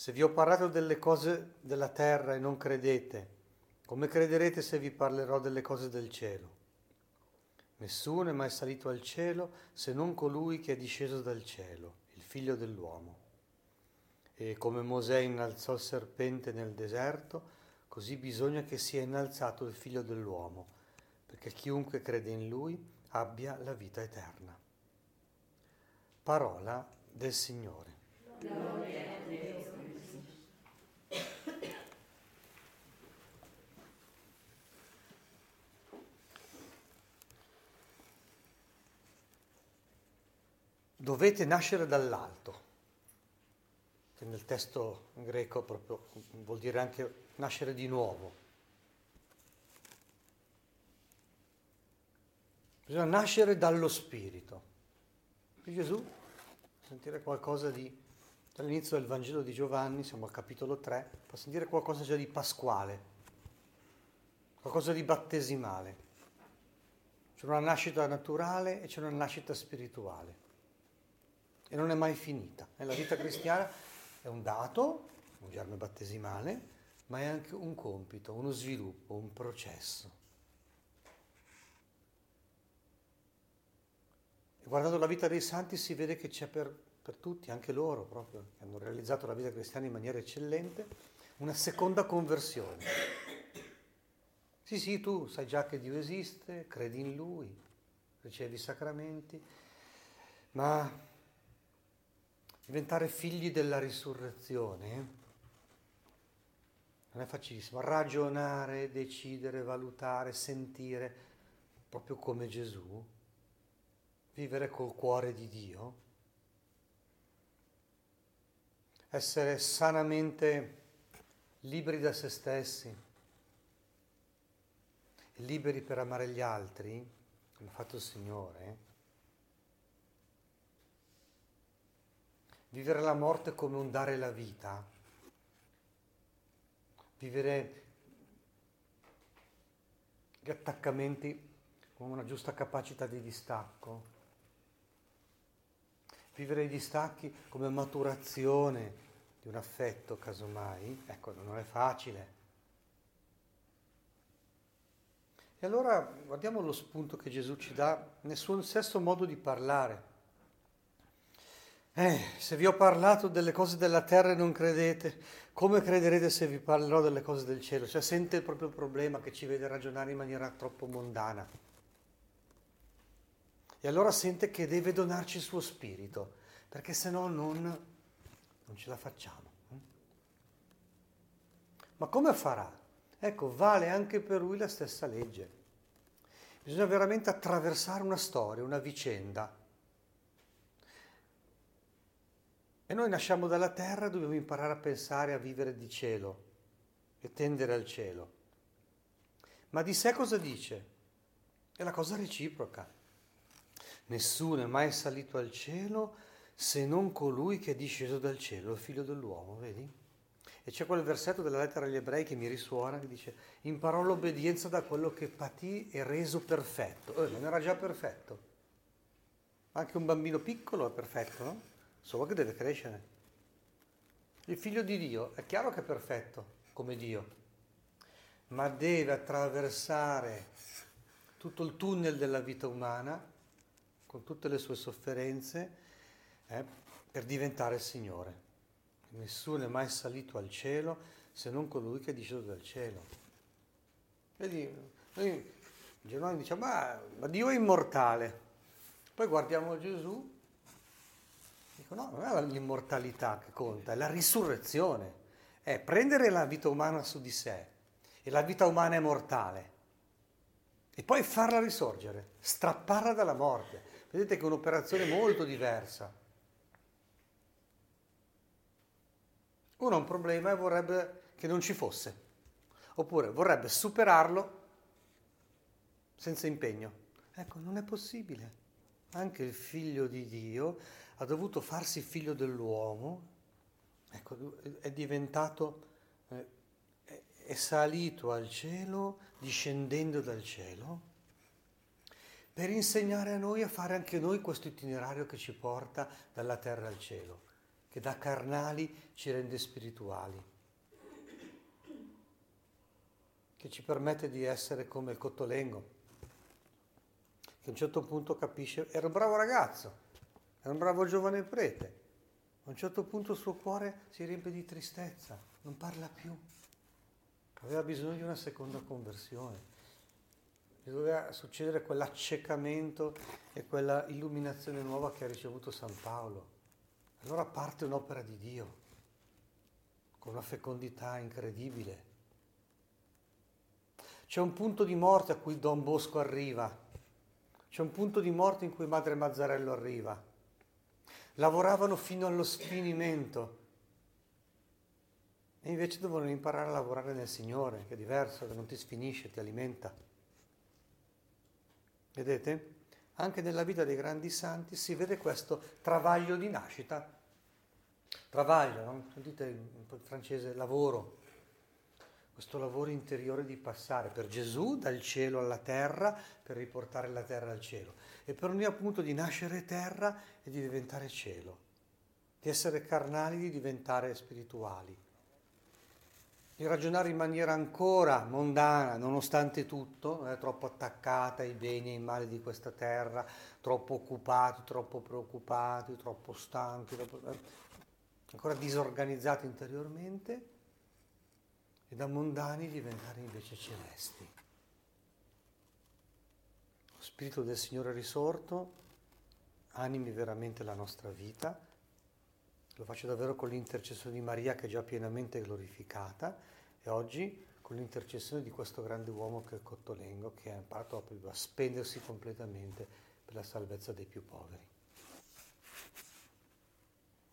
Se vi ho parlato delle cose della terra e non credete, come crederete se vi parlerò delle cose del cielo? Nessuno è mai salito al cielo se non colui che è disceso dal cielo, il Figlio dell'uomo. E come Mosè innalzò il serpente nel deserto, così bisogna che sia innalzato il Figlio dell'uomo, perché chiunque crede in Lui abbia la vita eterna. Parola del Signore. Dovete nascere dall'alto, che nel testo greco proprio vuol dire anche nascere di nuovo. Bisogna nascere dallo Spirito. E Gesù, sentire qualcosa dall'inizio del Vangelo di Giovanni, siamo al capitolo 3, fa sentire qualcosa già di pasquale, qualcosa di battesimale. C'è una nascita naturale e c'è una nascita spirituale. E non è mai finita. La vita cristiana è un dato, un germe battesimale, ma è anche un compito, uno sviluppo, un processo. E guardando la vita dei santi si vede che c'è per tutti, anche loro proprio, che hanno realizzato la vita cristiana in maniera eccellente, una seconda conversione. Sì, tu sai già che Dio esiste, credi in Lui, ricevi i sacramenti, ma diventare figli della risurrezione non è facilissimo. Ragionare, decidere, valutare, sentire, proprio come Gesù, vivere col cuore di Dio, essere sanamente liberi da se stessi, liberi per amare gli altri, come ha fatto il Signore. Vivere la morte come un dare la vita, vivere gli attaccamenti con una giusta capacità di distacco, vivere i distacchi come maturazione di un affetto, casomai, ecco, non è facile. E allora guardiamo lo spunto che Gesù ci dà nel suo stesso modo di parlare. Se vi ho parlato delle cose della terra e non credete, come crederete se vi parlerò delle cose del cielo? Cioè sente il proprio problema che ci vede ragionare in maniera troppo mondana. E allora sente che deve donarci il suo spirito, perché sennò non ce la facciamo. Ma come farà? Ecco, vale anche per lui la stessa legge. Bisogna veramente attraversare una storia, una vicenda. E noi nasciamo dalla terra, dobbiamo imparare a pensare, a vivere di cielo e tendere al cielo. Ma di sé cosa dice? È la cosa reciproca. Nessuno è mai salito al cielo se non colui che è disceso dal cielo, il Figlio dell'uomo, vedi? E c'è quel versetto della lettera agli Ebrei che mi risuona, che dice: imparò l'obbedienza da quello che patì e reso perfetto. Non era già perfetto. Anche un bambino piccolo è perfetto, no? Solo che deve crescere. Il Figlio di Dio è chiaro che è perfetto come Dio, ma deve attraversare tutto il tunnel della vita umana con tutte le sue sofferenze per diventare il Signore. Nessuno è mai salito al cielo se non colui che è disceso dal cielo. Vedi, noi Germano dice: ma Dio è immortale. Poi guardiamo Gesù. Dico, no, non è l'immortalità che conta, è la risurrezione, è prendere la vita umana su di sé, e la vita umana è mortale, e poi farla risorgere, strapparla dalla morte. Vedete che è un'operazione molto diversa. Uno ha un problema e vorrebbe che non ci fosse, oppure vorrebbe superarlo senza impegno. Ecco, non è possibile. Anche il Figlio di Dio ha dovuto farsi figlio dell'uomo, ecco, è diventato, è salito al cielo, discendendo dal cielo, per insegnare a noi a fare anche noi questo itinerario che ci porta dalla terra al cielo. che da carnali ci rende spirituali, che ci permette di essere come il Cottolengo, che a un certo punto capisce, era un bravo ragazzo, era un bravo giovane prete, a un certo punto il suo cuore si riempie di tristezza, non parla più, aveva bisogno di una seconda conversione, doveva succedere quell'accecamento e quella illuminazione nuova che ha ricevuto San Paolo. Allora parte un'opera di Dio, con una fecondità incredibile. C'è un punto di morte a cui Don Bosco arriva, c'è un punto di morte in cui Madre Mazzarello arriva. Lavoravano fino allo sfinimento e invece dovevano imparare a lavorare nel Signore, che è diverso, che non ti sfinisce, ti alimenta. Vedete? Anche nella vita dei grandi santi si vede questo travaglio di nascita. Travaglio, no? Sentite in francese lavoro. Questo lavoro interiore di passare per Gesù dal cielo alla terra, per riportare la terra al cielo. E per noi appunto di nascere terra e di diventare cielo. Di essere carnali, di diventare spirituali. Di ragionare in maniera ancora mondana, nonostante tutto, non è troppo attaccata ai beni e ai mali di questa terra, troppo occupati, troppo preoccupati, troppo stanchi, ancora disorganizzati interiormente, e da mondani diventare invece celesti. Lo Spirito del Signore risorto animi veramente la nostra vita. Lo faccio davvero con l'intercessione di Maria, che è già pienamente glorificata, e oggi con l'intercessione di questo grande uomo che è Cottolengo, che ha imparato proprio a spendersi completamente per la salvezza dei più poveri.